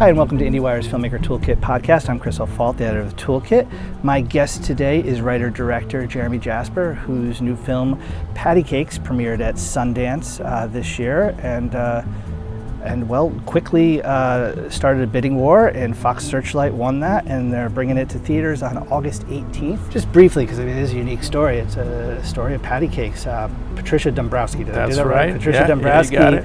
Hi, and welcome to IndieWire's Filmmaker Toolkit Podcast. I'm Chris O'Fault, the editor of the Toolkit. My guest today is writer-director Jeremy Jasper, whose new film, Patty Cakes, premiered at Sundance this year, and quickly started a bidding war, and Fox Searchlight won that, and they're bringing it to theaters on August 18th. Just briefly, because I mean, it is a unique story. It's a story of patty cakes. Patricia Dombrowski did that. That's right. Patricia Dombrowski. Yeah, you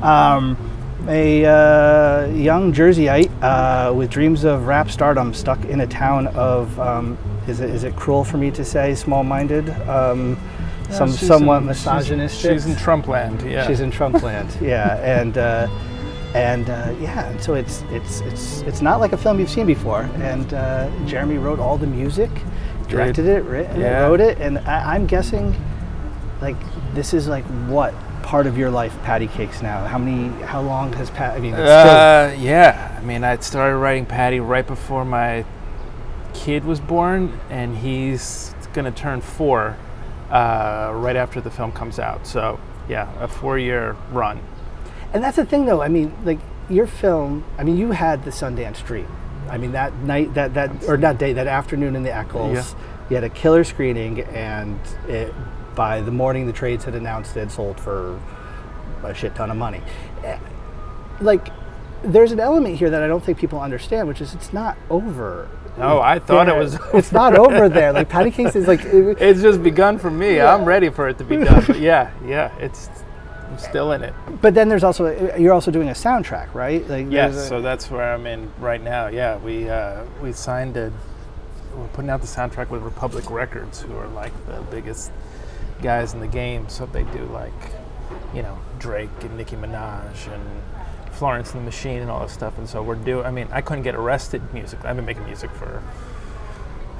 got it. A young Jerseyite with dreams of rap stardom stuck in a town of, is it cruel for me to say, small-minded, somewhat misogynistic. She's in Trump land, yeah. She's in Trump land, yeah. And so it's not like a film you've seen before. And Jeremy wrote all the music, directed it, wrote it, and I'm guessing, like, this is like what part of your life, Patty Cakes, now? How long has Patty, I mean, it's still... Yeah, I mean, I started writing Patty right before my kid was born, and he's gonna turn 4 right after the film comes out. So yeah, a 4-year run. And that's the thing though, I mean, like, your film, I mean, you had the Sundance dream. I mean, that night, that afternoon in the Eccles, you had a killer screening, and it, by the morning, the trades had announced it had sold for a shit ton of money. Like, there's an element here that I don't think people understand, which is it's not over. No, I thought it was over. It's not over there. Like, Patty Cakes is like... It's just begun for me. Yeah. I'm ready for it to be done. But I'm still in it. But then there's also... You're also doing a soundtrack, right? Like, so that's where I'm in right now. Yeah, we signed a... We're putting out the soundtrack with Republic Records, who are like the biggest... guys in the game, so they do, like, you know, Drake and Nicki Minaj and Florence and the Machine and all this stuff. And so we're doing, I mean, I couldn't get arrested music. I've been making music for,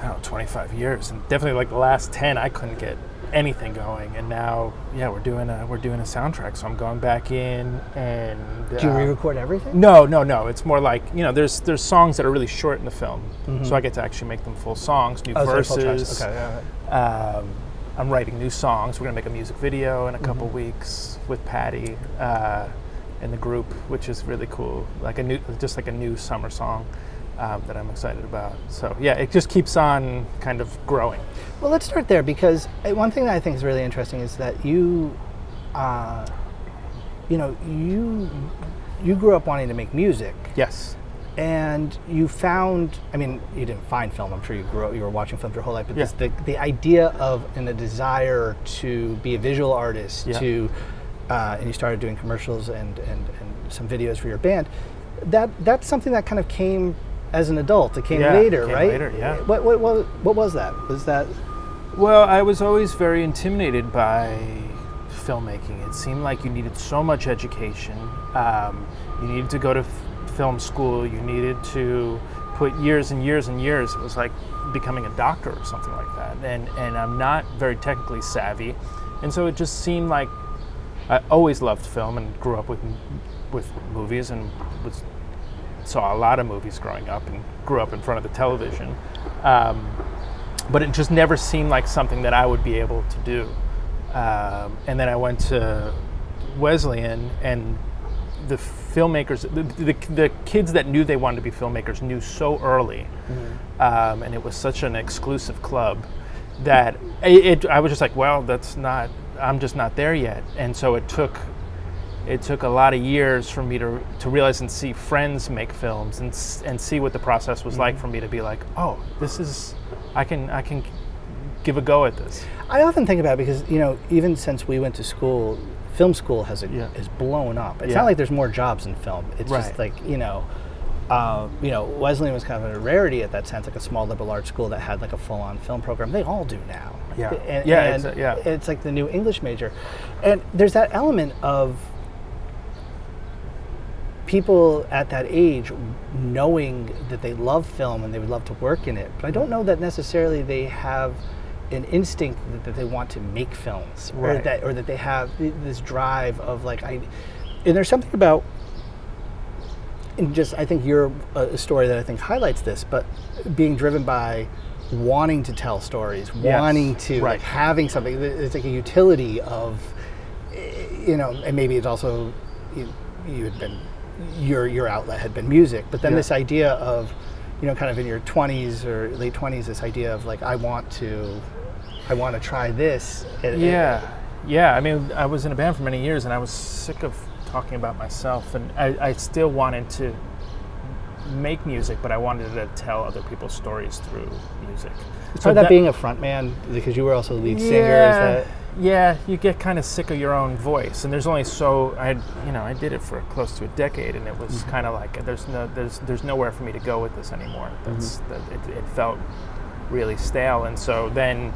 I don't know, 25 years, and definitely like the last 10, I couldn't get anything going. And now, yeah, we're doing a soundtrack. So I'm going back in and do you re-record everything? No. It's more like, you know, there's songs that are really short in the film, so I get to actually make them full songs, new verses. So full tracks. Okay. I'm writing new songs. We're gonna make a music video in a couple weeks with Patty and the group, which is really cool. Like a new summer song that I'm excited about. So yeah, it just keeps on kind of growing. Well, let's start there, because one thing that I think is really interesting is that you, you grew up wanting to make music. Yes. And you found, I mean, you didn't find film, I'm sure you grew up, you were watching film your whole life, but the idea of and the desire to be a visual artist, and you started doing commercials and some videos for your band, that's something that kind of came as an adult. It came later, right? Later, yeah. What was that? Was that? Well, I was always very intimidated by filmmaking. It seemed like you needed so much education. You needed to go to film school, you needed to put years and years and years. It was like becoming a doctor or something like that. And I'm not very technically savvy. And so it just seemed like I always loved film and grew up with movies and saw a lot of movies growing up and grew up in front of the television. But it just never seemed like something that I would be able to do. And then I went to Wesleyan, and the filmmakers, the kids that knew they wanted to be filmmakers knew so early, and it was such an exclusive club that I was just like, well, I'm just not there yet. And so it took a lot of years for me to realize and see friends make films and see what the process was like for me to be like, oh, this is, I can give a go at this. I often think about it because, you know, even since we went to school, film school is blown up. It's not like there's more jobs in film. It's just like, you know, Wesleyan was kind of a rarity at that sense, like a small liberal arts school that had like a full-on film program. They all do now. Yeah, it's like the new English major, and there's that element of people at that age knowing that they love film and they would love to work in it, but I don't know that necessarily they have an instinct that they want to make films, or that they have this drive of like, and there's something about, and just I think you're a story that I think highlights this, but being driven by wanting to tell stories, wanting to like having something. It's like a utility of, you know, and maybe it's also you had been your outlet had been music. But then this idea of, you know, kind of in your 20s or late 20s, this idea of like, I want to try this. I mean, I was in a band for many years, and I was sick of talking about myself, and I still wanted to make music, but I wanted to tell other people's stories through music. It's hard, that being a front man, because you were also the lead singer. Is that... Yeah, you get kind of sick of your own voice, and there's only so I did it for close to a decade, and it was kind of like there's nowhere for me to go with this anymore. It felt really stale, and so then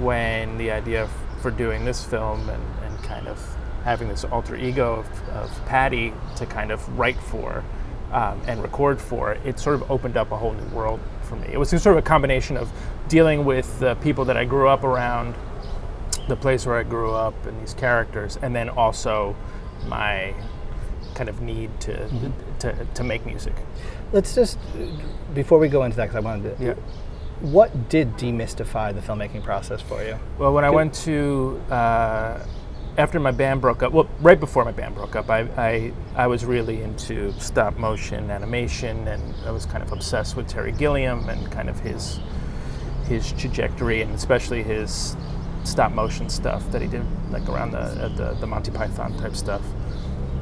when the idea for doing this film and kind of having this alter ego of Patty to kind of write for and record for, it sort of opened up a whole new world for me. It was sort of a combination of dealing with the people that I grew up around, the place where I grew up, and these characters, and then also my kind of need to make music. Let's just, before we go into that, because I wanted to... Yeah. What did demystify the filmmaking process for you? Well, when I went to... after my band broke up, well, right before my band broke up, I was really into stop motion animation, and I was kind of obsessed with Terry Gilliam and kind of his trajectory, and especially his stop motion stuff that he did, like around the Monty Python type stuff.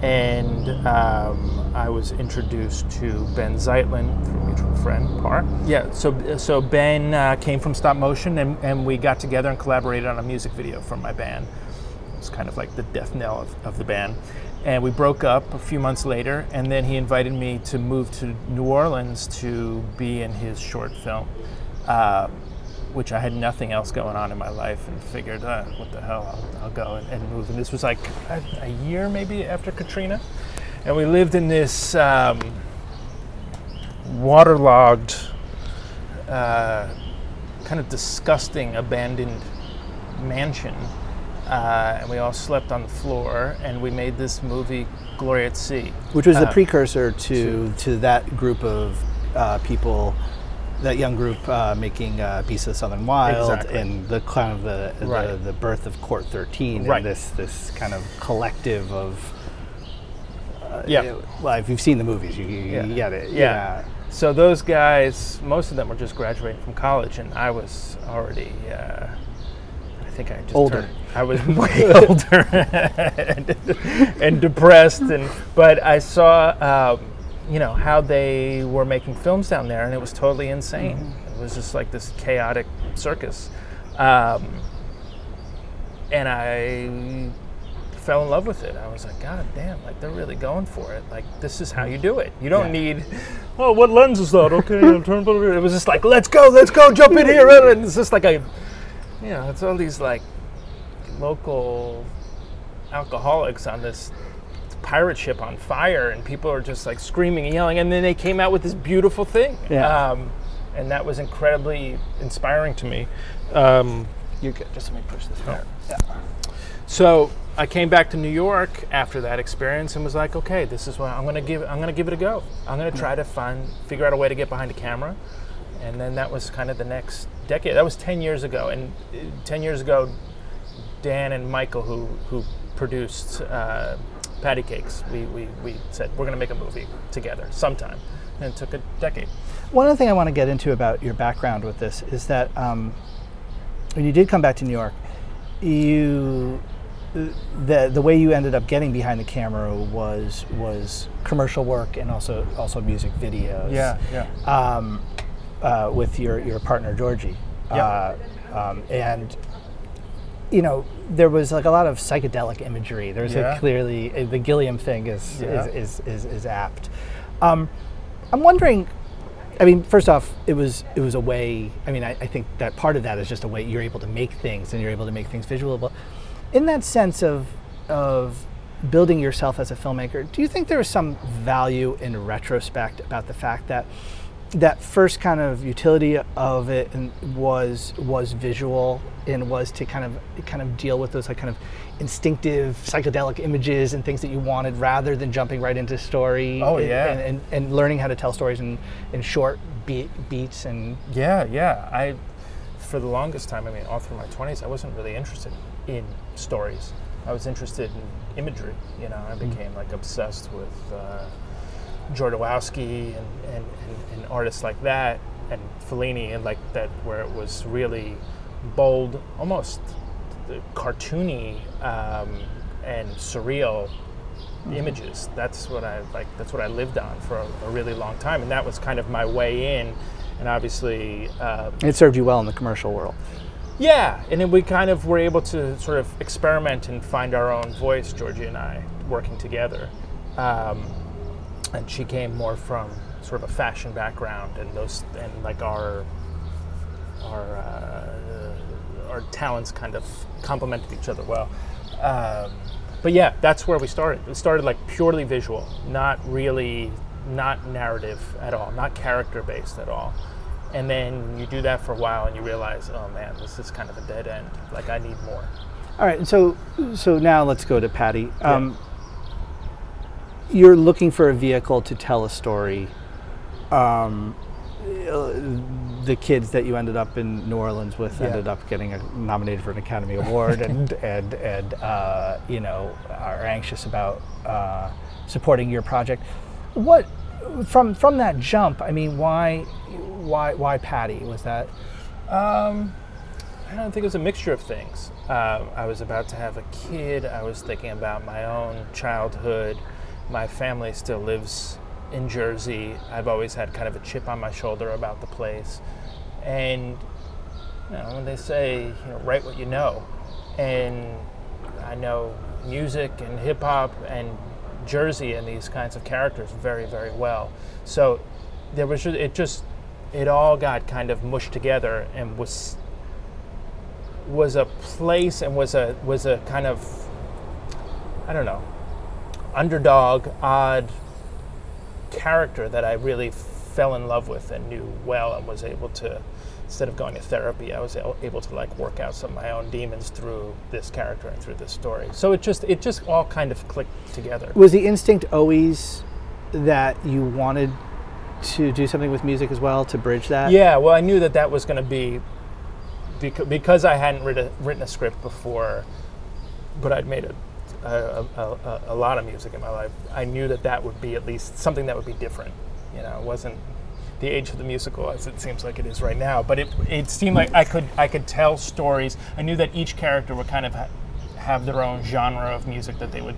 And I was introduced to Ben Zeitlin through a mutual friend, Par. Yeah, so Ben came from stop motion, and we got together and collaborated on a music video for my band. It's kind of like the death knell of the band, and we broke up a few months later, and then he invited me to move to New Orleans to be in his short film, which I had nothing else going on in my life, and figured, what the hell, I'll go and move. And this was like a year maybe after Katrina, and we lived in this waterlogged, kind of disgusting, abandoned mansion. And we all slept on the floor, and we made this movie, Glory at Sea, which was the precursor to that group of people, that young group making Beasts of the Southern Wild, and the kind of the birth of Cour 13, and this kind of collective of. Well, if you've seen the movies, you get it. Yeah. So those guys, most of them were just graduating from college, and I was already. I think I just older. I was way older and depressed, but I saw, how they were making films down there, and it was totally insane. It was just like this chaotic circus, and I fell in love with it. I was like, God damn! Like, they're really going for it. Like, this is how you do it. You don't need, oh, what lens is that? Okay, I'll turn. It was just like, let's go, jump in here, and it's just like a. It's all these like local alcoholics on this pirate ship on fire, and people are just like screaming and yelling, and then they came out with this beautiful thing, and that was incredibly inspiring to me. You good? Just let me push this back. So I came back to New York after that experience and was like, okay, this is what I'm gonna give it a go. I'm gonna try to figure out a way to get behind a camera. And then that was kind of the next decade. That was 10 years ago. And 10 years ago, Dan and Michael, who produced Patty Cakes, we said, we're going to make a movie together sometime. And it took a decade. One other thing I want to get into about your background with this is that when you did come back to New York, the way you ended up getting behind the camera was commercial work and also music videos. With your partner Georgie, and there was like a lot of psychedelic imagery. There's clearly the Gilliam thing is apt. I'm wondering. I mean, first off, it was a way. I mean, I think that part of that is just a way you're able to make things, and you're able to make things visual. In that sense of building yourself as a filmmaker, do you think there is some value in retrospect about the fact that? That first kind of utility of it and was visual and was to kind of deal with those like kind of instinctive psychedelic images and things that you wanted rather than jumping right into story. And learning how to tell stories in short beats and. I, for the longest time, all through my 20s, I wasn't really interested in stories. I was interested imagery. You know, I became like obsessed with Jodorowsky and artists like that, and Fellini, and like that, where it was really bold, almost cartoony and surreal images. That's what I like. That's what I lived on for a really long time, and that was kind of my way in. And obviously, it served you well in the commercial world. Yeah, and then we kind of were able to sort of experiment and find our own voice, Georgie and I, working together. And she came more from sort of a fashion background, and those, and like our talents kind of complemented each other well. But yeah, that's where we started. It started like purely visual, not narrative at all, not character based at all. And then you do that for a while, and you realize, oh man, this is kind of a dead end. Like, I need more. All right, so now let's go to Patty. Yeah. You're looking for a vehicle to tell a story. The kids that you ended up in New Orleans with ended up getting nominated for an Academy Award, and you know, are anxious about supporting your project. What from that jump? I mean, why Patty? Was that? I don't think it was a mixture of things. I was about to have a kid. I was thinking about my own childhood. My family still lives in Jersey. I've always had kind of a chip on my shoulder about the place. And you know, when they say, you know, write what you know, and I know music and hip hop and Jersey and these kinds of characters very, very well. So there was it all got kind of mushed together, and was a place, and was a kind of, I don't know, underdog, odd character that I really fell in love with and knew well, and was able to, instead of going to therapy, I was able to like work out some of my own demons through this character and through this story. So it just all kind of clicked together. Was the instinct always that you wanted to do something with music as well, to bridge that? Yeah, well, I knew that was going to be, because I hadn't written a script before, but I'd made a lot of music in my life. I knew that would be at least something that would be different. You know, it wasn't the age of the musical as it seems like it is right now, but it seemed like I could tell stories. I knew that each character would kind of have their own genre of music that they would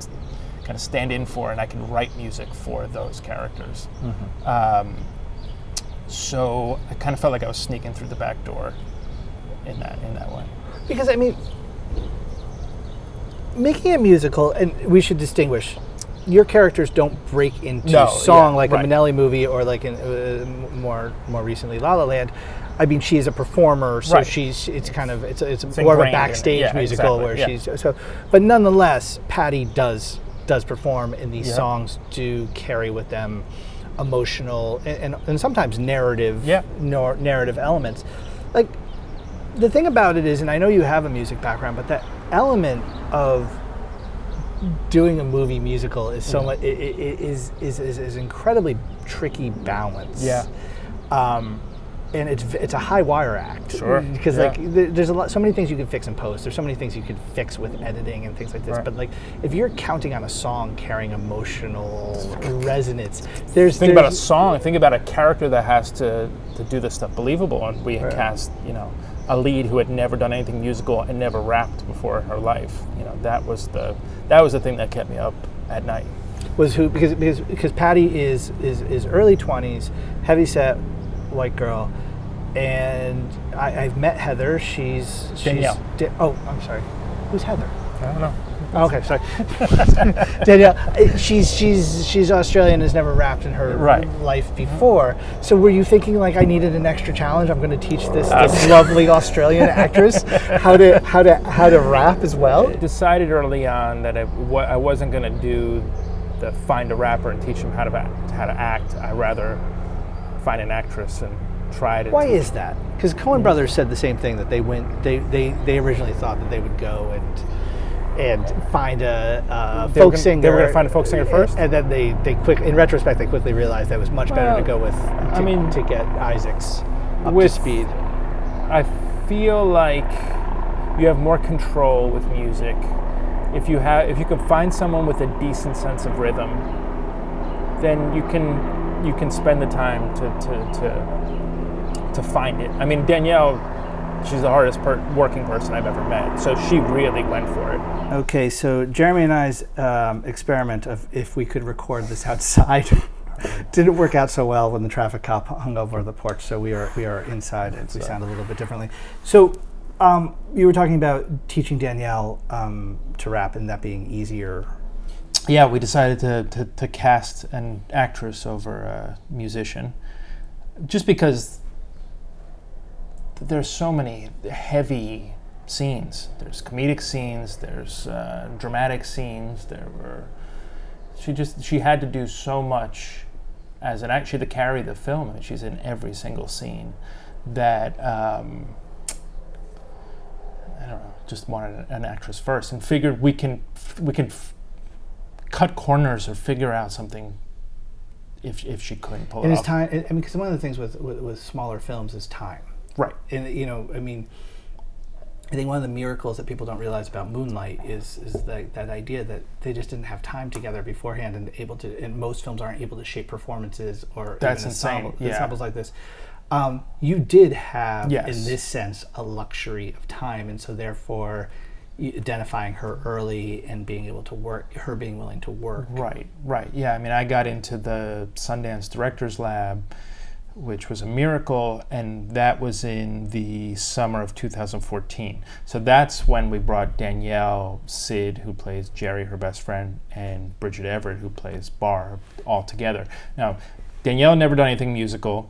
kind of stand in for, and I could write music for those characters. Mm-hmm. So I kind of felt like I was sneaking through the back door in that way. Because I mean, making a musical, and we should distinguish, your characters don't break into song like a Minnelli movie or like in more recently La La Land. I mean, she is a performer, so it's more of a backstage musical where she's so. But nonetheless, Patty does perform, and these songs do carry with them emotional and sometimes narrative elements. Like, the thing about it is, and I know you have a music background, but that element of doing a movie musical is so much. It is incredibly tricky balance. Yeah, and it's a high wire act. Sure, because there's so many things you can fix in post. There's so many things you could fix with editing and things like this. Right. But like, if you're counting on a song carrying emotional resonance, think about a song. Think about a character that has to do this stuff believable. And we cast, you know, a lead who had never done anything musical and never rapped before in her life. You know, that was the thing that kept me up at night. Was who? Because Patty is early 20s, heavyset, white girl, and I've met Heather. She's Danielle. Oh, I'm sorry. Who's Heather? I don't know. Oh, okay, sorry. Danielle, she's Australian, has never rapped in her life before. So were you thinking like, I needed an extra challenge? I'm going to teach this lovely Australian actress how to rap as well. I decided early on that I wasn't going to do the find a rapper and teach them how to act. I'd rather find an actress and try to. Why is that? Because Coen Brothers said the same thing, that they originally thought that they would go and find a folk singer. They were going to find a folk singer first? And then in retrospect, they quickly realized that it was much better to go with, to get Isaacs up to speed. I feel like you have more control with music. if you can find someone with a decent sense of rhythm, then you can spend the time to find it. I mean, Danielle, she's the hardest working person I've ever met, so she really went for it. Okay, so Jeremy and I's experiment of if we could record this outside didn't work out so well when the traffic cop hung over the porch, so we are inside and we sound a little bit differently. So you were talking about teaching Danielle to rap and that being easier. Yeah, we decided to cast an actress over a musician, just because there's so many heavy scenes. There's comedic scenes. There's dramatic scenes. There were. She had to do so much as an actor to carry the film. I mean, she's in every single scene. That I don't know. Just wanted an actress first, and figured we can cut corners or figure out something if she couldn't pull it off. It's time. I mean, because one of the things with smaller films is time. Right. And, you know, I mean, I think one of the miracles that people don't realize about Moonlight is that idea that they just didn't have time together beforehand and most films aren't able to shape performances or that's even ensembles, insane. Yeah. Ensembles like this. You did have, yes, in this sense, a luxury of time, and so therefore identifying her early and being able to work, her being willing to work. Right. Yeah, I mean, I got into the Sundance Directors Lab, which was a miracle, and that was in the summer of 2014. So that's when we brought Danielle, Sid, who plays Jerry, her best friend, and Bridget Everett, who plays Barb, all together. Now, Danielle never done anything musical.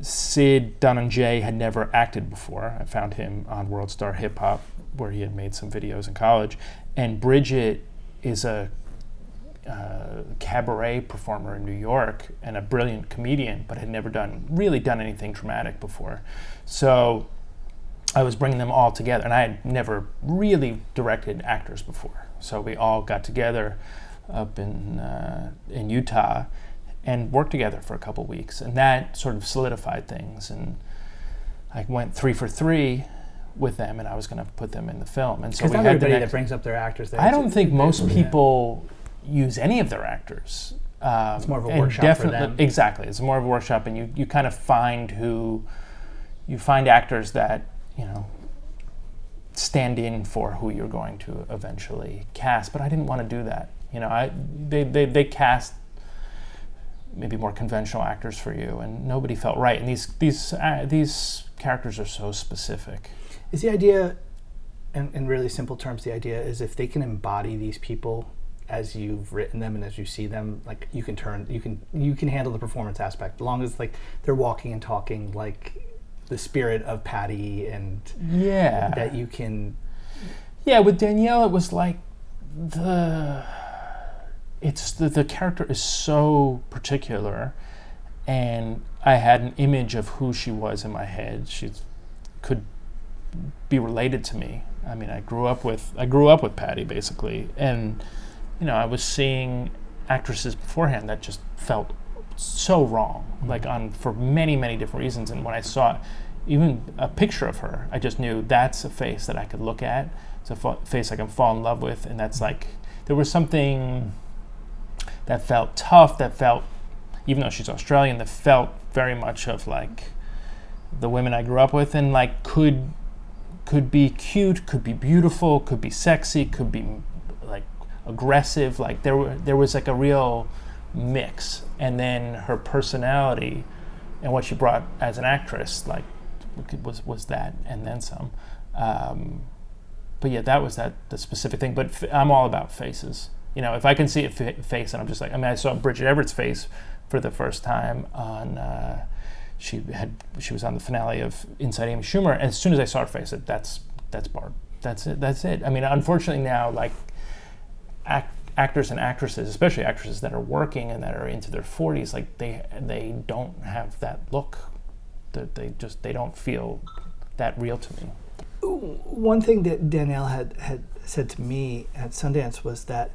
Sid Dunham-Jay had never acted before. I found him on World Star Hip Hop, where he had made some videos in college. And Bridget is a cabaret performer in New York and a brilliant comedian, but had never done anything dramatic before. So I was bringing them all together, and I had never really directed actors before. So we all got together up in Utah and worked together for a couple weeks, and that sort of solidified things. And I went 3 for 3 with them, and I was going to put them in the film. And so we had everybody that brings up their actors. I don't think most people use any of their actors. It's more of a workshop for them. Exactly, it's more of a workshop, and you kind of find you find actors that, you know, stand in for who you're going to eventually cast. But I didn't want to do that. You know, they cast maybe more conventional actors for you, and nobody felt right. And these characters are so specific. Is the idea, in really simple terms, the idea is if they can embody these people as you've written them and as you see them, like you can handle the performance aspect, as long as like they're walking and talking like the spirit of Patty, and yeah, that you can. Yeah, with Danielle, it was like the character is so particular, and I had an image of who she was in my head. She could be related to me. I mean, I grew up with Patty basically, and, you know, I was seeing actresses beforehand that just felt so wrong, like for many, many different reasons. And when I saw even a picture of her, I just knew that's a face that I could look at. It's a face I can fall in love with, and that's like, there was something that felt tough, that felt, even though she's Australian, that felt very much of like the women I grew up with, and like could be cute, could be beautiful, could be sexy, could be aggressive, like there was like a real mix. And then her personality and what she brought as an actress, like, was that and then some. But yeah, that was the specific thing. But I'm all about faces. You know, if I can see a face, and I'm just like, I mean, I saw Bridget Everett's face for the first time on. She was on the finale of Inside Amy Schumer, and as soon as I saw her face, I said, that's Barb. That's it. I mean, unfortunately now, like, actors and actresses, especially actresses that are working and that are into their 40s, like they don't have that look. They don't feel that real to me. One thing that Danielle had said to me at Sundance was that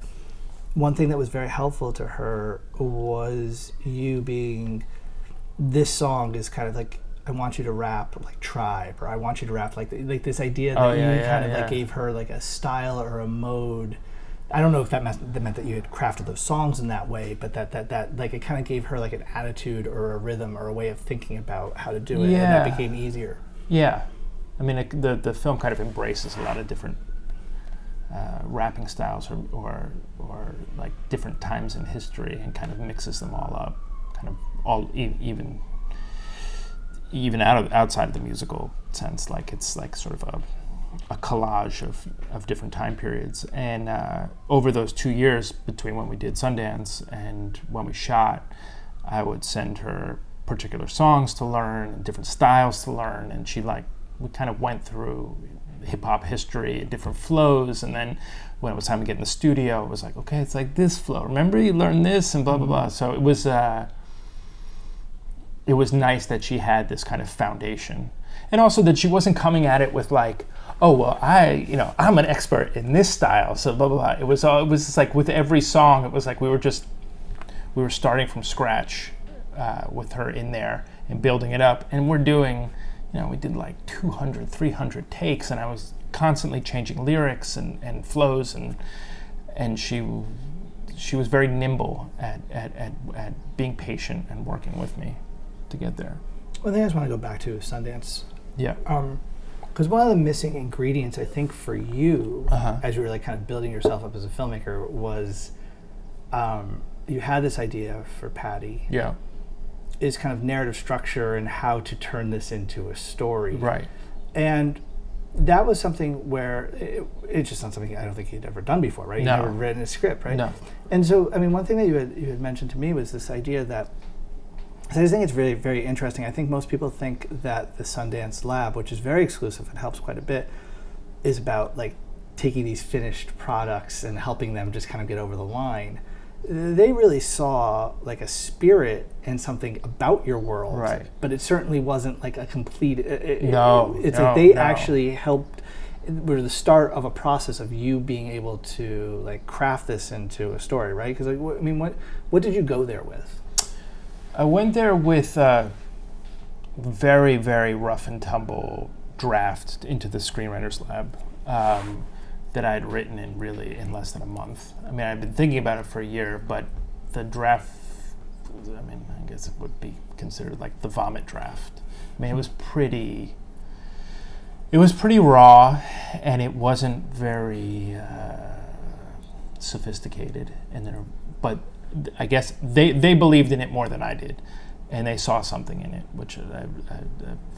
one thing that was very helpful to her was you being, this song is kind of like, I want you to rap like Tribe, or I want you to rap like this idea that you kind of like gave her like a style or a mode I don't know if that meant that you had crafted those songs in that way, but that like it kind of gave her like an attitude or a rhythm or a way of thinking about how to do it, and that became easier. Yeah, I mean the film kind of embraces a lot of different rapping styles or like different times in history, and kind of mixes them all up, kind of all even outside of the musical sense. Like it's like sort of a collage of different time periods, and over those 2 years between when we did Sundance and when we shot, I would send her particular songs to learn and different styles to learn, and she like we kind of went through hip-hop history, different flows, and then when it was time to get in the studio, it was like, okay, it's like this flow, remember you learned this and blah blah blah. So it was nice that she had this kind of foundation, and also that she wasn't coming at it with like, oh well, I'm an expert in this style, so blah blah blah. It was just like with every song, it was like we were starting from scratch with her in there and building it up, and we're doing, we did like 200, 300 takes, and I was constantly changing lyrics and flows, and she was very nimble at being patient and working with me to get there. Well, I think I just want to go back to Sundance. Yeah. Because one of the missing ingredients, I think, for you, as you were like kind of building yourself up as a filmmaker, was you had this idea for Patty. Yeah. Is kind of narrative structure and how to turn this into a story. Right. And that was something where it's just not something I don't think he'd ever done before, right? No. He'd never written a script, right? No. And so, I mean, one thing that you had mentioned to me was this idea that, so I just think it's really very interesting. I think most people think that the Sundance Lab, which is very exclusive and helps quite a bit, is about like taking these finished products and helping them just kind of get over the line. They really saw like a spirit and something about your world, right? But it certainly wasn't like a complete. Actually helped. Were the start of a process of you being able to like craft this into a story, right? Because like, I mean, what did you go there with? I went there with a very, very rough and tumble draft into the Screenwriters Lab that I had written in less than a month. I mean, I'd been thinking about it for a year, but the draft, I mean, I guess it would be considered like the vomit draft. I mean, it was pretty raw, and it wasn't very sophisticated. And there, but I guess they believed in it more than I did, and they saw something in it, which I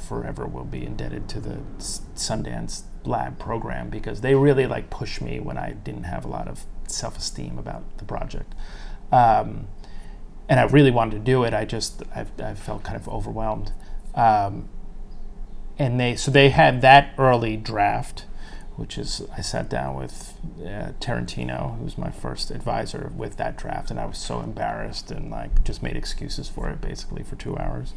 forever will be indebted to the Sundance Lab program, because they really like pushed me when I didn't have a lot of self-esteem about the project, and I really wanted to do it. I felt kind of overwhelmed, and they had that early draft, which is, I sat down with Tarantino, who was my first advisor, with that draft, and I was so embarrassed and like just made excuses for it basically for 2 hours.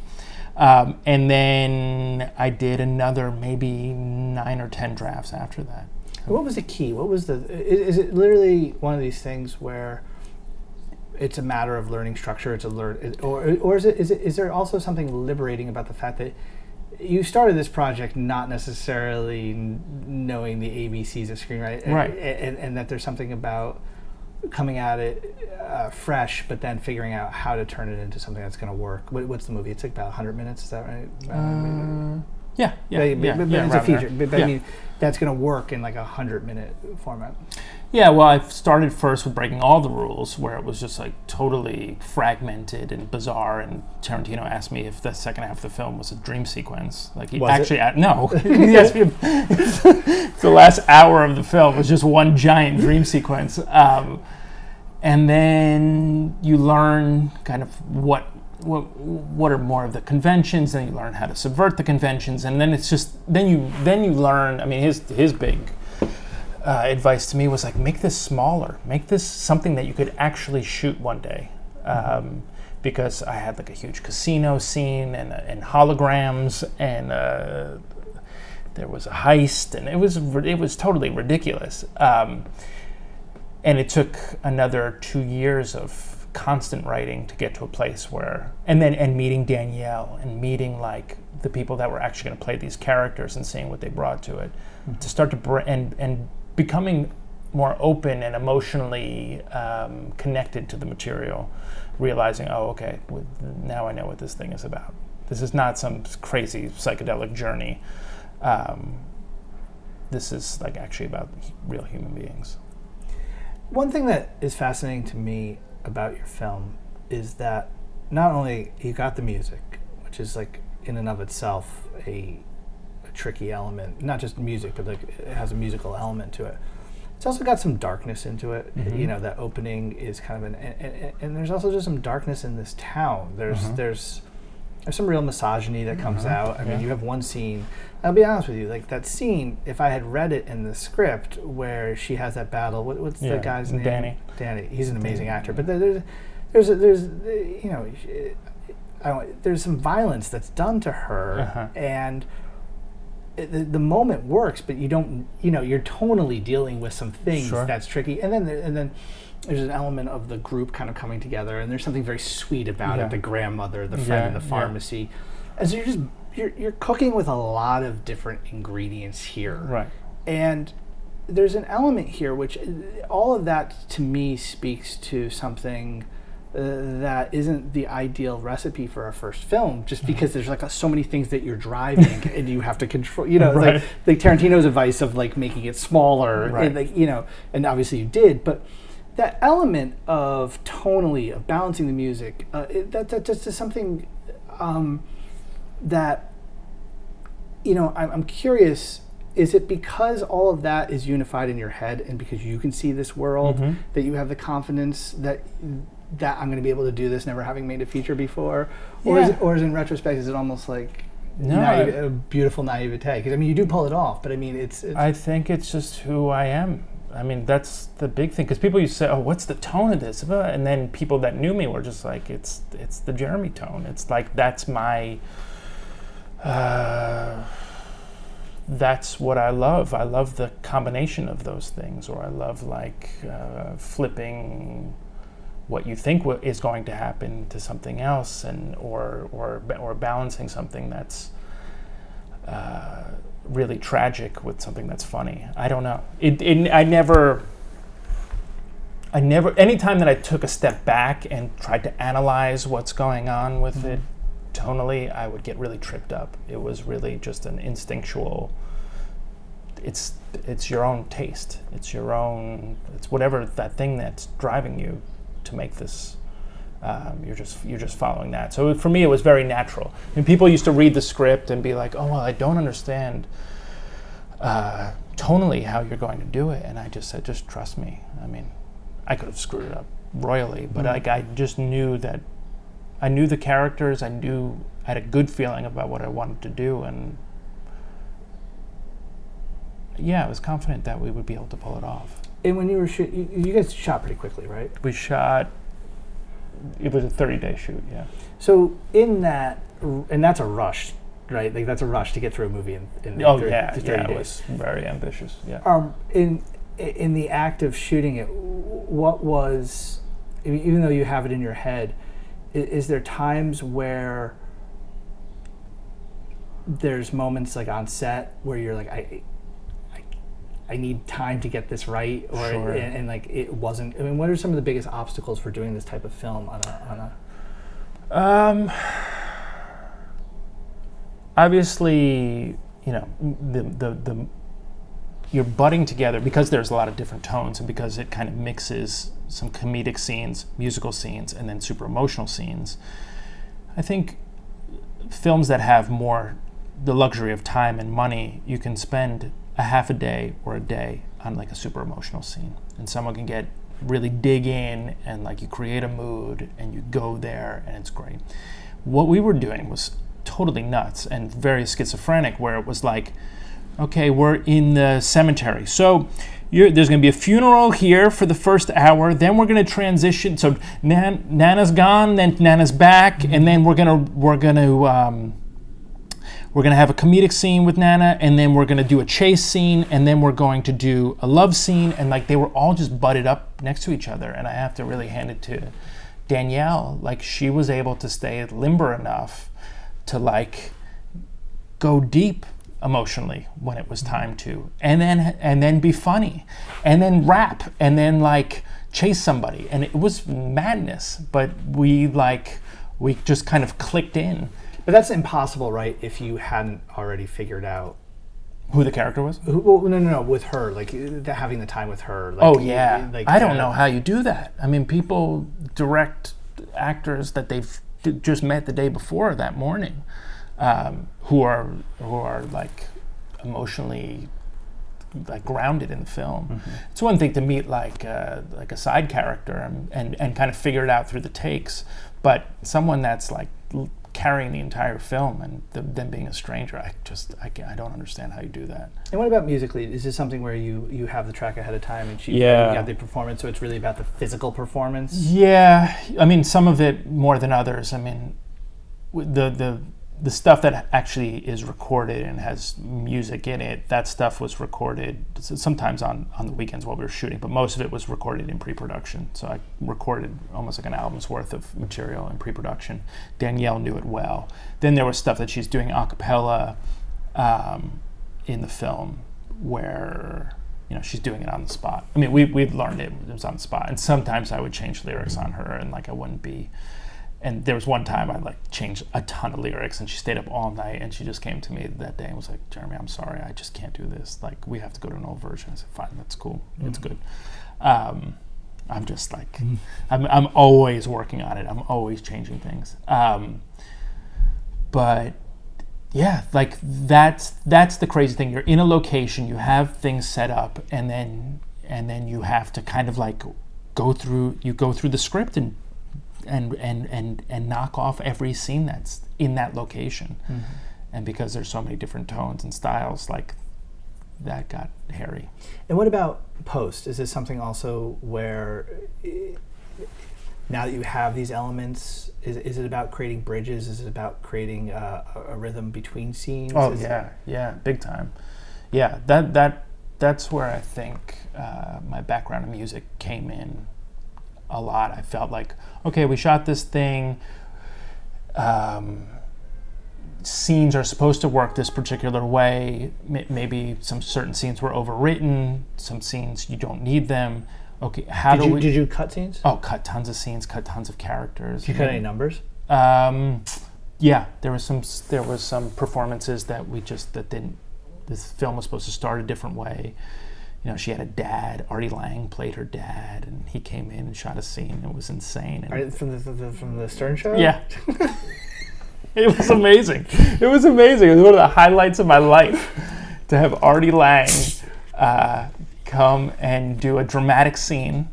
And then I did another maybe 9 or 10 drafts after that. What was the key? What was the? Is it literally one of these things where it's a matter of learning structure? Is there also something liberating about the fact that you started this project not necessarily knowing the ABCs of screenwriting, right? And that there's something about coming at it fresh, but then figuring out how to turn it into something that's going to work. What's the movie? It's like about 100 minutes, is that right? But it's a feature. But I mean, that's going to work in like a 100-minute format. Yeah, well, I started first with breaking all the rules, where it was just like totally fragmented and bizarre. And Tarantino asked me if the second half of the film was a dream sequence. Like, he was actually, no. He asked me if the last hour of the film was just one giant dream sequence. And then you learn kind of what are more of the conventions, and you learn how to subvert the conventions, and then it's just then you learn. I mean, his big advice to me was like, make this smaller, make this something that you could actually shoot one day, because I had like a huge casino scene and holograms, and there was a heist, and it was totally ridiculous. And it took another 2 years of constant writing to get to a place where, and meeting Danielle and meeting like the people that were actually going to play these characters and seeing what they brought to it, to start to and becoming more open and emotionally connected to the material, realizing, oh, okay, now I know what this thing is about. This is not some crazy psychedelic journey. This is like actually about real human beings. One thing that is fascinating to me about your film is that not only you got the music, which is like in and of itself a tricky element, not just music, but like it has a musical element to it. It's also got some darkness into it. Mm-hmm. You know, that opening is kind of and there's also just some darkness in this town. There's some real misogyny that comes out. I mean, you have one scene. I'll be honest with you, like that scene, if I had read it in the script where she has that battle, what's the guy's name? Danny. He's an amazing actor, but there's some violence that's done to her, and the moment works, but you don't, you're tonally dealing with some things that's tricky, and then there's an element of the group kind of coming together, and there's something very sweet about it—the grandmher, the friend in the pharmacy. And so you're cooking with a lot of different ingredients here, right? And there's an element here which all of that to me speaks to something that isn't the ideal recipe for a first film, just because there's like so many things that you're driving and you have to control, like Tarantino's advice of like making it smaller, and and obviously you did, but that element of tonally, of balancing the music, that just is something that, I'm curious, is it because all of that is unified in your head and because you can see this world that you have the confidence that I'm going to be able to do this, never having made a feature before, or is in retrospect, is it almost like a beautiful naivete? Because you do pull it off, but it's I think it's just who I am. That's the big thing, because people used to say, "Oh, what's the tone of this?" And then people that knew me were just like, "It's the Jeremy tone. It's like that's my." That's what I love. I love the combination of those things, or I love like flipping what you think is going to happen to something else, and or balancing something that's really tragic with something that's funny. I don't know. I never. Anytime that I took a step back and tried to analyze what's going on with it tonally, I would get really tripped up. It was really just an instinctual. It's your own taste. It's your own. It's whatever that thing that's driving you to make this. You're just following that. So for me, it was very natural. And people used to read the script and be like, "Oh, well, I don't understand tonally how you're going to do it." And I just said, "Just trust me." I could have screwed it up royally, but I just knew that I knew the characters. I had a good feeling about what I wanted to do, and I was confident that we would be able to pull it off. And when you were shooting, you guys shot pretty quickly, right? We shot. It was a 30-day shoot, So in that, and that's a rush, right? Like that's a rush to get through a movie in 30 days. It was very ambitious. Yeah. In the act of shooting it, what was, even though you have it in your head, is there times where there's moments like on set where you're like, I need time to get this right, or and like it wasn't. What are some of the biggest obstacles for doing this type of film on a? Obviously, the you're butting together because there's a lot of different tones, and because it kind of mixes some comedic scenes, musical scenes, and then super emotional scenes. I think films that have more the luxury of time and money, you can spend a half a day or a day on like a super emotional scene, and someone can get really dig in and like you create a mood and you go there and it's great. What we were doing was totally nuts and very schizophrenic, where it was like, okay, we're in the cemetery, so there's going to be a funeral here for the first hour, then we're going to transition, so Nana's gone, then Nana's back, and then we're going to have a comedic scene with Nana, and then we're going to do a chase scene, and then we're going to do a love scene, and like they were all just butted up next to each other. And I have to really hand it to Danielle, like she was able to stay limber enough to like go deep emotionally when it was time to, and then be funny, and then rap, and then like chase somebody, and it was madness. But we just kind of clicked in. But that's impossible, right? If you hadn't already figured out who the character was? No, with her, like having the time with her. Like, oh yeah, like, I don't know how you do that. I mean, people direct actors that they've just met the day before that morning, who are like emotionally like grounded in the film. Mm-hmm. It's one thing to meet like a side character and kind of figure it out through the takes, but someone that's like carrying the entire film and them being a stranger, I don't understand how you do that. And what about musically? Is this something where you have the track ahead of time and you have the performance, so it's really about the physical performance? Yeah, I mean, some of it more than others. I mean, the stuff that actually is recorded and has music in it, that stuff was recorded sometimes on the weekends while we were shooting, but most of it was recorded in pre-production. So I recorded almost like an album's worth of material in pre-production. Danielle knew it well. Then there was stuff that she's doing a cappella in the film where, you know, she's doing it on the spot. I mean, we'd learned it was on the spot. And sometimes I would change lyrics on her and like I wouldn't be... And there was one time I like changed a ton of lyrics, and she stayed up all night, and she just came to me that day and was like, "Jeremy, I'm sorry, I just can't do this. Like, we have to go to an old version." I said, "Fine, that's cool, it's good." I'm just like, I'm always working on it. I'm always changing things. But yeah, like that's the crazy thing. You're in a location, you have things set up, and then you have to kind of like go through the script and knock off every scene that's in that location. Mm-hmm. And because there's so many different tones and styles, like that got hairy. And what about post? Is this something also where now that you have these elements, is it about creating bridges? Is it about creating a rhythm between scenes? Oh, yeah, big time. Yeah, that's where I think my background in music came in a lot. I felt like, okay, we shot this thing, scenes are supposed to work this particular way, maybe some certain scenes were overwritten, some scenes you don't need them. Okay, did you cut scenes? Oh, cut tons of scenes, cut tons of characters. Did you cut any numbers? Yeah, there was some performances that didn't, this film was supposed to start a different way. You know, she had a dad. Artie Lang played her dad, and he came in and shot a scene. It was insane. And from the Stern Show? Yeah. It was amazing. It was amazing. It was one of the highlights of my life to have Artie Lang come and do a dramatic scene.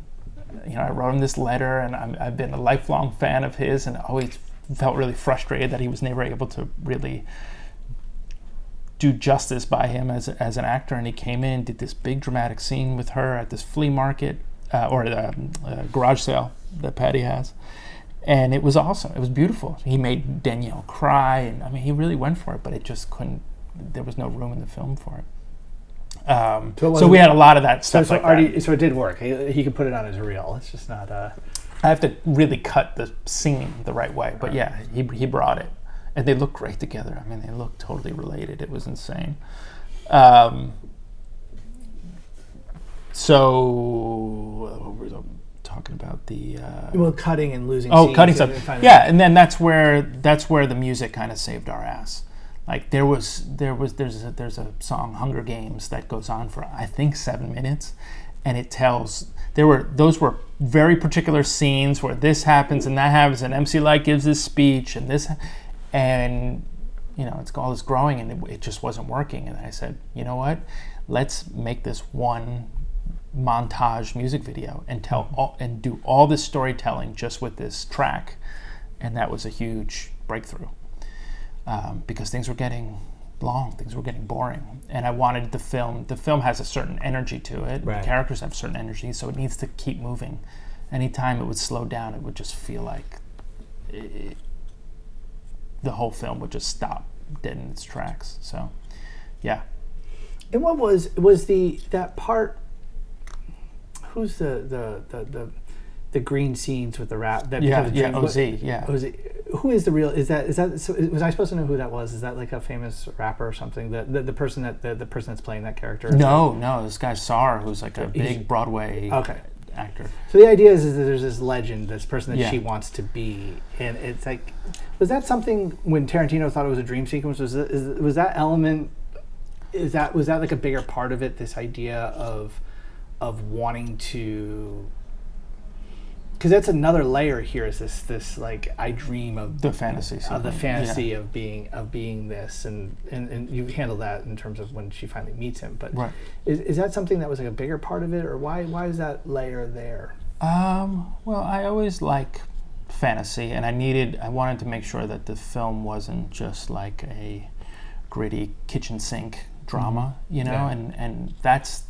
You know, I wrote him this letter, and I've been a lifelong fan of his, and always felt really frustrated that he was never able to really do justice by him as an actor, and he came in, did this big dramatic scene with her at this flea market, or the garage sale that Patty has, and it was awesome. It was beautiful. He made Danielle cry, and I mean, he really went for it, but it just couldn't, there was no room in the film for it. So we had a lot of that stuff. So it did work. He could put it on his reel. It's just not... I have to really cut the scene the right way, but yeah, he brought it. And they look great together. I mean, they look totally related. It was insane. So we were talking about the cutting and losing. Oh, scenes, cutting stuff. And then that's where the music kind of saved our ass. Like there's a song, Hunger Games, that goes on for I think 7 minutes, and it tells. Those were very particular scenes where this happens and that happens, and MC Lyte gives this speech and this. And, you know, it's all this growing, and it just wasn't working. And I said, you know what? Let's make this one montage music video and do all this storytelling just with this track. And that was a huge breakthrough because things were getting long, things were getting boring. And I wanted the film has a certain energy to it. Right. The characters have certain energy, so it needs to keep moving. Anytime it would slow down, it would just feel like... the whole film would just stop dead in its tracks. So, yeah. And what was that part? Who's the green scenes with the rap? That OZ. OZ. who is the real? Is that? Was I supposed to know who that was? Is that like a famous rapper or something? The person that's playing that character? No. This guy Sarr, who's like a big Broadway actor. So the idea is that there's this legend, this person that she wants to be, and it's like, was that something when Tarantino thought it was a dream sequence? Was that element? Was that like a bigger part of it? This idea of wanting to. Because that's another layer here. Is this like I dream of the fantasy of being this, and you handle that in terms of when she finally meets him. But is that something that was like a bigger part of it, or why is that layer there? Well, I always like fantasy, and I wanted to make sure that the film wasn't just like a gritty kitchen sink drama, you know, and that's.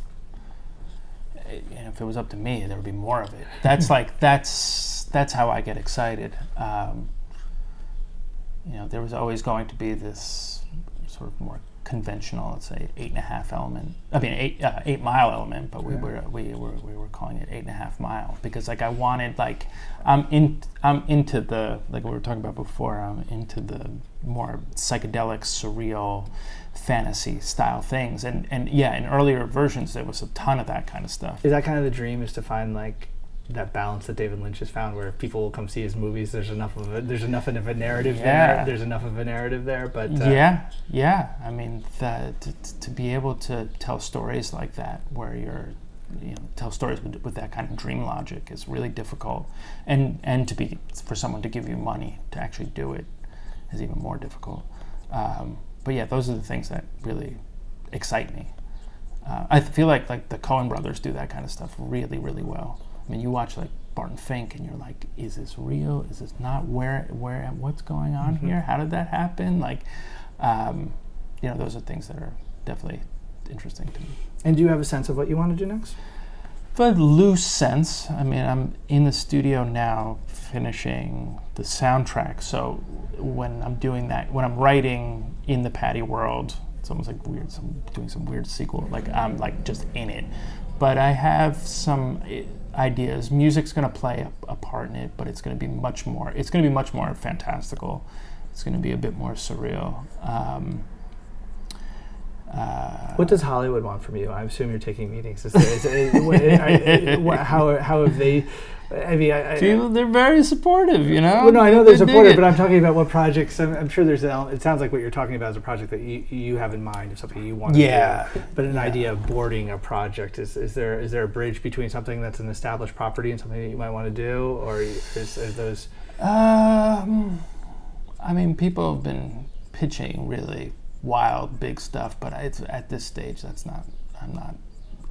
If it was up to me, there would be more of it. That's like that's how I get excited. There was always going to be this sort of more conventional, let's say, 8 Mile element, but we were calling it 8.5 Mile because like I wanted like I'm into the, like we were talking about before, I'm into the more psychedelic, surreal, fantasy style things, and in earlier versions there was a ton of that kind of stuff. Is that kind of the dream, is to find like that balance that David Lynch has found, where people will come see his movies, there's enough of a narrative there, but I mean that to be able to tell stories like that, where you're tell stories with that kind of dream logic is really difficult, and to be, for someone to give you money to actually do it is even more difficult. But yeah, those are the things that really excite me. I feel like the Coen Brothers do that kind of stuff really, really well. I mean, you watch like Barton Fink, and you're like, "Is this real? Is this not? Where? What's going on here? How did that happen?" Like, those are things that are definitely interesting to me. And do you have a sense of what you want to do next? A loose sense. I mean, I'm in the studio now finishing the soundtrack, so when I'm doing that, when I'm writing in the Patty world, it's almost like weird, so I'm doing some weird sequel, like I'm like just in it. But I have some ideas. Music's going to play a part in it, but it's going to be much more fantastical. It's going to be a bit more surreal. What does Hollywood want from you? I assume you're taking meetings. How have they? I mean, people, they're very supportive, you know. Well, no, I know they're supportive, but I'm talking about what projects. I'm sure there's. It sounds like what you're talking about is a project that you have in mind, of something you want to do. But an idea of boarding a project, is there a bridge between something that's an established property and something that you might want to do, or is those? I mean, people have been pitching really wild, big stuff, but it's at this stage I'm not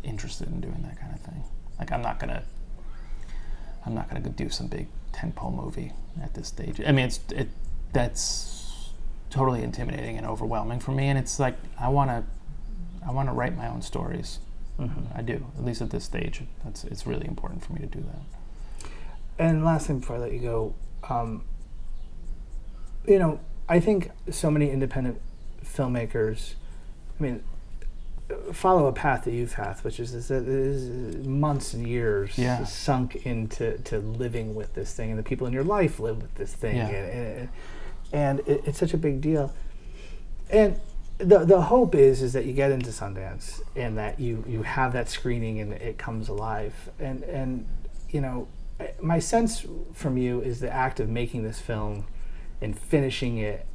interested in doing that kind of thing. Like I'm not gonna go do some big tentpole movie at this stage. I mean, that's totally intimidating and overwhelming for me. And it's like I wanna write my own stories. Mm-hmm. I do, at least at this stage. It's really important for me to do that. And last thing before I let you go, I think so many independent filmmakers, I mean, follow a path that you've had, which is months and years sunk into living with this thing, and the people in your life live with this thing, and it's such a big deal. And the hope is that you get into Sundance and that you have that screening and it comes alive. And my sense from you is the act of making this film and finishing it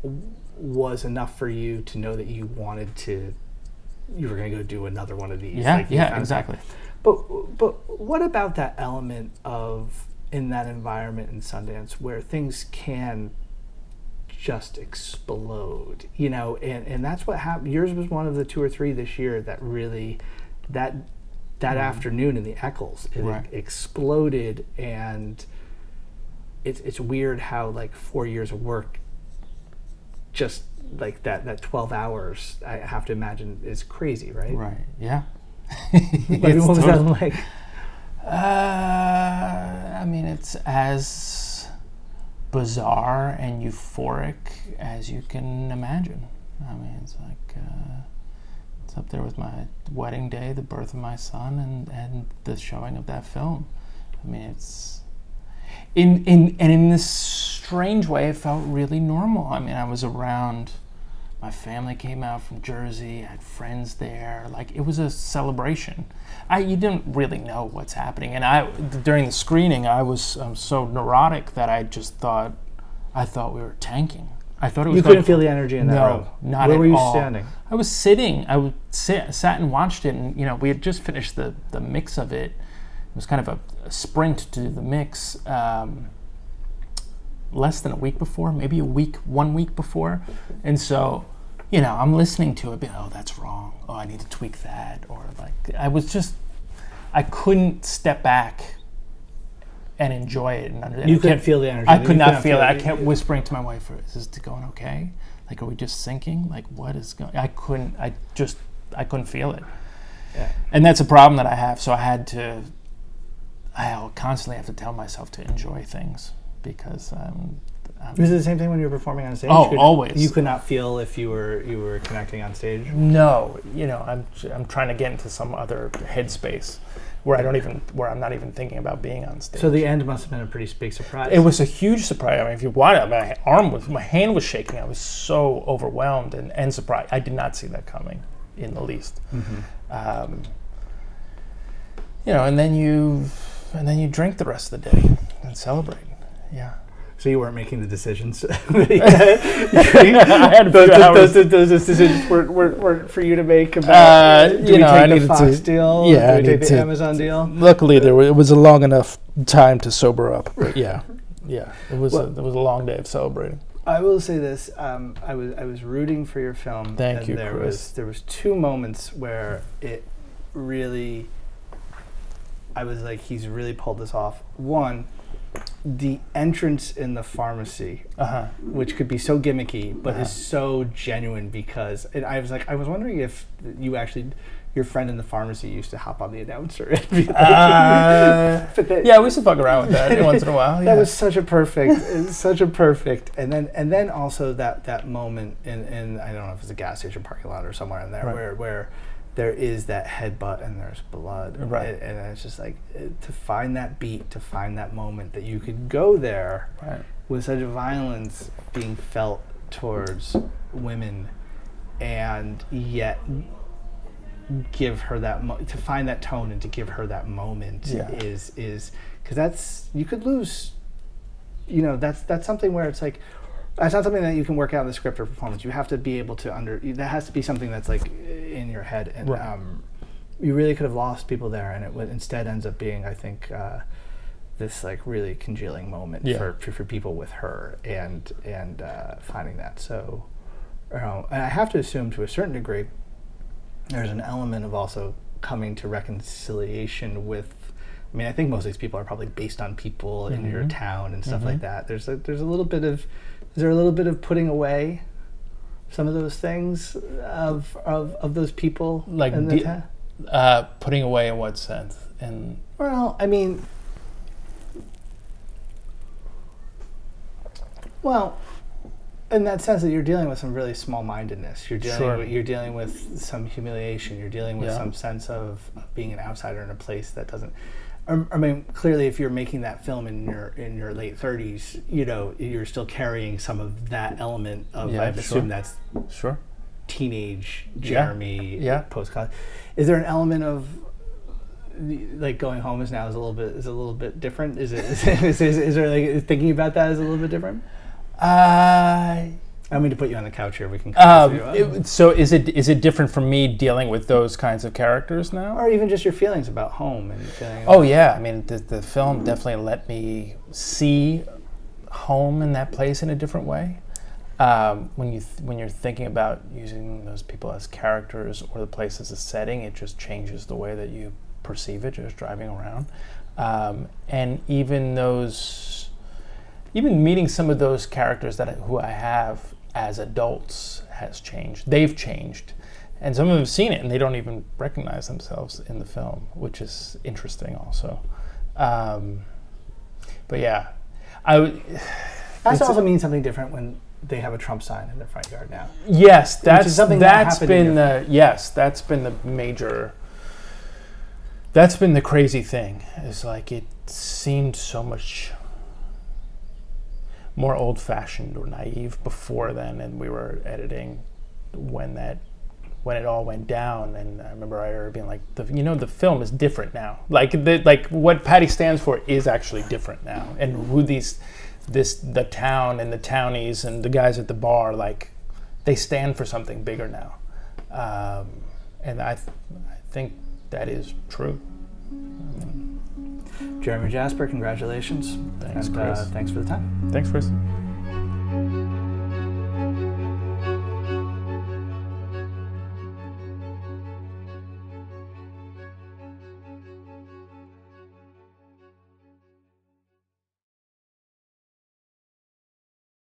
was enough for you to know that you were going to go do another one of these. Exactly. But what about that element of, in that environment in Sundance, where things can just explode, and that's what happened. Yours was one of the 2 or 3 this year that really, that afternoon in the Eccles, it exploded, and it's weird how like 4 years of work, just like that 12 hours, I have to imagine, is crazy, right? Right, yeah. What was that like? I mean, it's as bizarre and euphoric as you can imagine. I mean, it's like, it's up there with my wedding day, the birth of my son, and the showing of that film. I mean, it's... In this strange way, it felt really normal. I mean, I was around, my family came out from Jersey, I had friends there, like it was a celebration. You didn't really know what's happening. And during the screening, I was so neurotic that I thought we were tanking. I thought it was. You couldn't feel the energy in that room. No, not at all. Where were you standing? I was sitting. I sat and watched it, and we had just finished the mix of it. It was kind of a sprint to the mix. Less than a week before, maybe one week before, and so, I'm listening to it. Oh, that's wrong. Oh, I need to tweak that, or like I couldn't step back and enjoy it. And understand. You couldn't feel the energy. I could not feel that. I kept whispering to my wife, "Is it going okay? Like, are we just sinking? Like, what is going?" I couldn't feel it. Yeah. And that's a problem that I have. So I'll constantly have to tell myself to enjoy things because. Was it the same thing when you were performing on stage? Always. You could not feel if you were connecting on stage. No, I'm trying to get into some other headspace. Where I'm not even thinking about being on stage. So the end must have been a pretty big surprise. It was a huge surprise. I mean, if you want it, my hand was shaking. I was so overwhelmed and surprised. I did not see that coming in the least. Mm-hmm. And then you drink the rest of the day and celebrate. Yeah. So you weren't making the decisions. I had those decisions weren't for you to make about do we take the Fox deal? Yeah, do we take the Amazon deal? Luckily, it was a long enough time to sober up. But yeah, it was a long day of celebrating. I will say this: I was rooting for your film. Thank you, Chris. There was two moments where it really, I was like, he's really pulled this off. One. The entrance in the pharmacy, which could be so gimmicky, but is so genuine because I was wondering if you actually, your friend in the pharmacy used to hop on the announcer. And be like, we used to fuck around with that every once in a while. Yeah. That was such a perfect, and then also that moment in I don't know if it's a gas station parking lot or somewhere in there where there is that headbutt and there's blood. Right. And it's just like, to find that beat, to find that moment that you could go there with such violence being felt towards women and yet give her that, to find that tone and to give her that moment is, because that's, you could lose, that's something where it's like, that's not something that you can work out in the script or performance. You have to be able to that has to be something that's like in your head. And you really could have lost people there, and it instead ends up being, I think, this like really congealing moment for people with her and finding that. So, and I have to assume to a certain degree, there's an element of also coming to reconciliation with. I mean, I think most of these people are probably based on people in your town and stuff like that. Is there a little bit of putting away some of those things of those people? Like in the town? Putting away in what sense? In that sense that you're dealing with some really small-mindedness. You're dealing with some humiliation. You're dealing with some sense of being an outsider in a place that doesn't. I mean, clearly, if you're making that film in your late 30s, you're still carrying some of that element of. I assume that's teenage Jeremy post-college. Is there an element of like going home is a little bit different? Is there like thinking about that is a little bit different? I don't mean to put you on the couch here. We can. So is it different from me dealing with those kinds of characters now, or even just your feelings about home and feeling? I mean, the film definitely let me see home in that place in a different way. When you're thinking about using those people as characters or the place as a setting, it just changes the way that you perceive it. Just driving around, and even those. Even meeting some of those characters who I have as adults has changed. They've changed, and some of them have seen it, and they don't even recognize themselves in the film, which is interesting, also. That also means something different when they have a Trump sign in their front yard now. Yes, that's been the crazy thing. It's like it seemed so much. more old-fashioned or naive before then, and we were editing when it all went down. And I remember Ira being like, the film is different now. Like what Patty stands for is actually different now. And who the town and the townies and the guys at the bar, like, they stand for something bigger now. And I think that is true. Jeremy Jasper, congratulations. Thanks, Chris. Thanks for the time. Thanks, Chris.